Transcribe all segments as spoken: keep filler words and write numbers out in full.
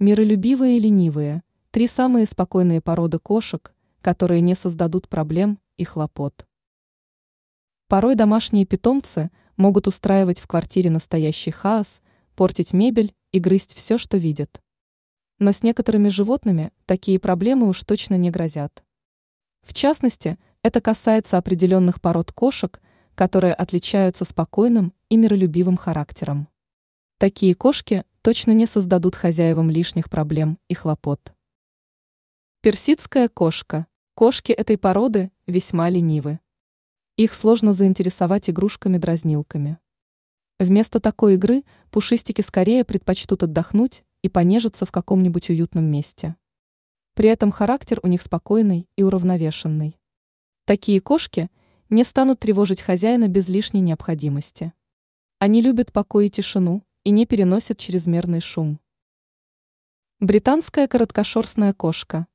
Миролюбивые и ленивые – три самые спокойные породы кошек, которые не создадут проблем и хлопот. Порой домашние питомцы могут устраивать в квартире настоящий хаос, портить мебель и грызть все, что видят. Но с некоторыми животными такие проблемы уж точно не грозят. В частности, это касается определенных пород кошек, которые отличаются спокойным и миролюбивым характером. Такие кошки точно не создадут хозяевам лишних проблем и хлопот. Персидская кошка. Кошки этой породы весьма ленивы. Их сложно заинтересовать игрушками-дразнилками. Вместо такой игры пушистики скорее предпочтут отдохнуть и понежиться в каком-нибудь уютном месте. При этом характер у них спокойный и уравновешенный. Такие кошки не станут тревожить хозяина без лишней необходимости. Они любят покой и тишину и не переносят чрезмерный шум. Британская короткошерстная кошка.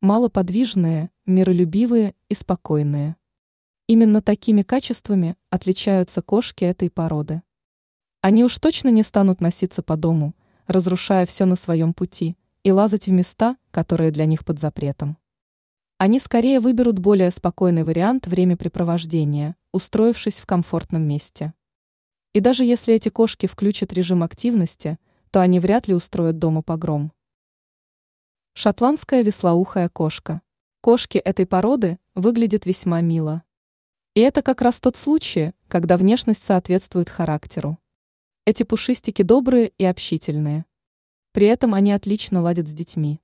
Малоподвижные, миролюбивые и спокойные. Именно такими качествами отличаются кошки этой породы. Они уж точно не станут носиться по дому, разрушая все на своем пути, и лазать в места, которые для них под запретом. Они скорее выберут более спокойный вариант времяпрепровождения, устроившись в комфортном месте. И даже если эти кошки включат режим активности, то они вряд ли устроят дома погром. Шотландская вислоухая кошка. Кошки этой породы выглядят весьма мило. И это как раз тот случай, когда внешность соответствует характеру. Эти пушистики добрые и общительные. При этом они отлично ладят с детьми.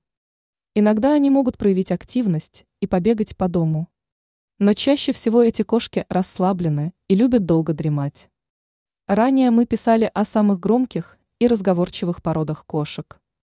Иногда они могут проявить активность и побегать по дому. Но чаще всего эти кошки расслаблены и любят долго дремать. Ранее мы писали о самых громких и разговорчивых породах кошек.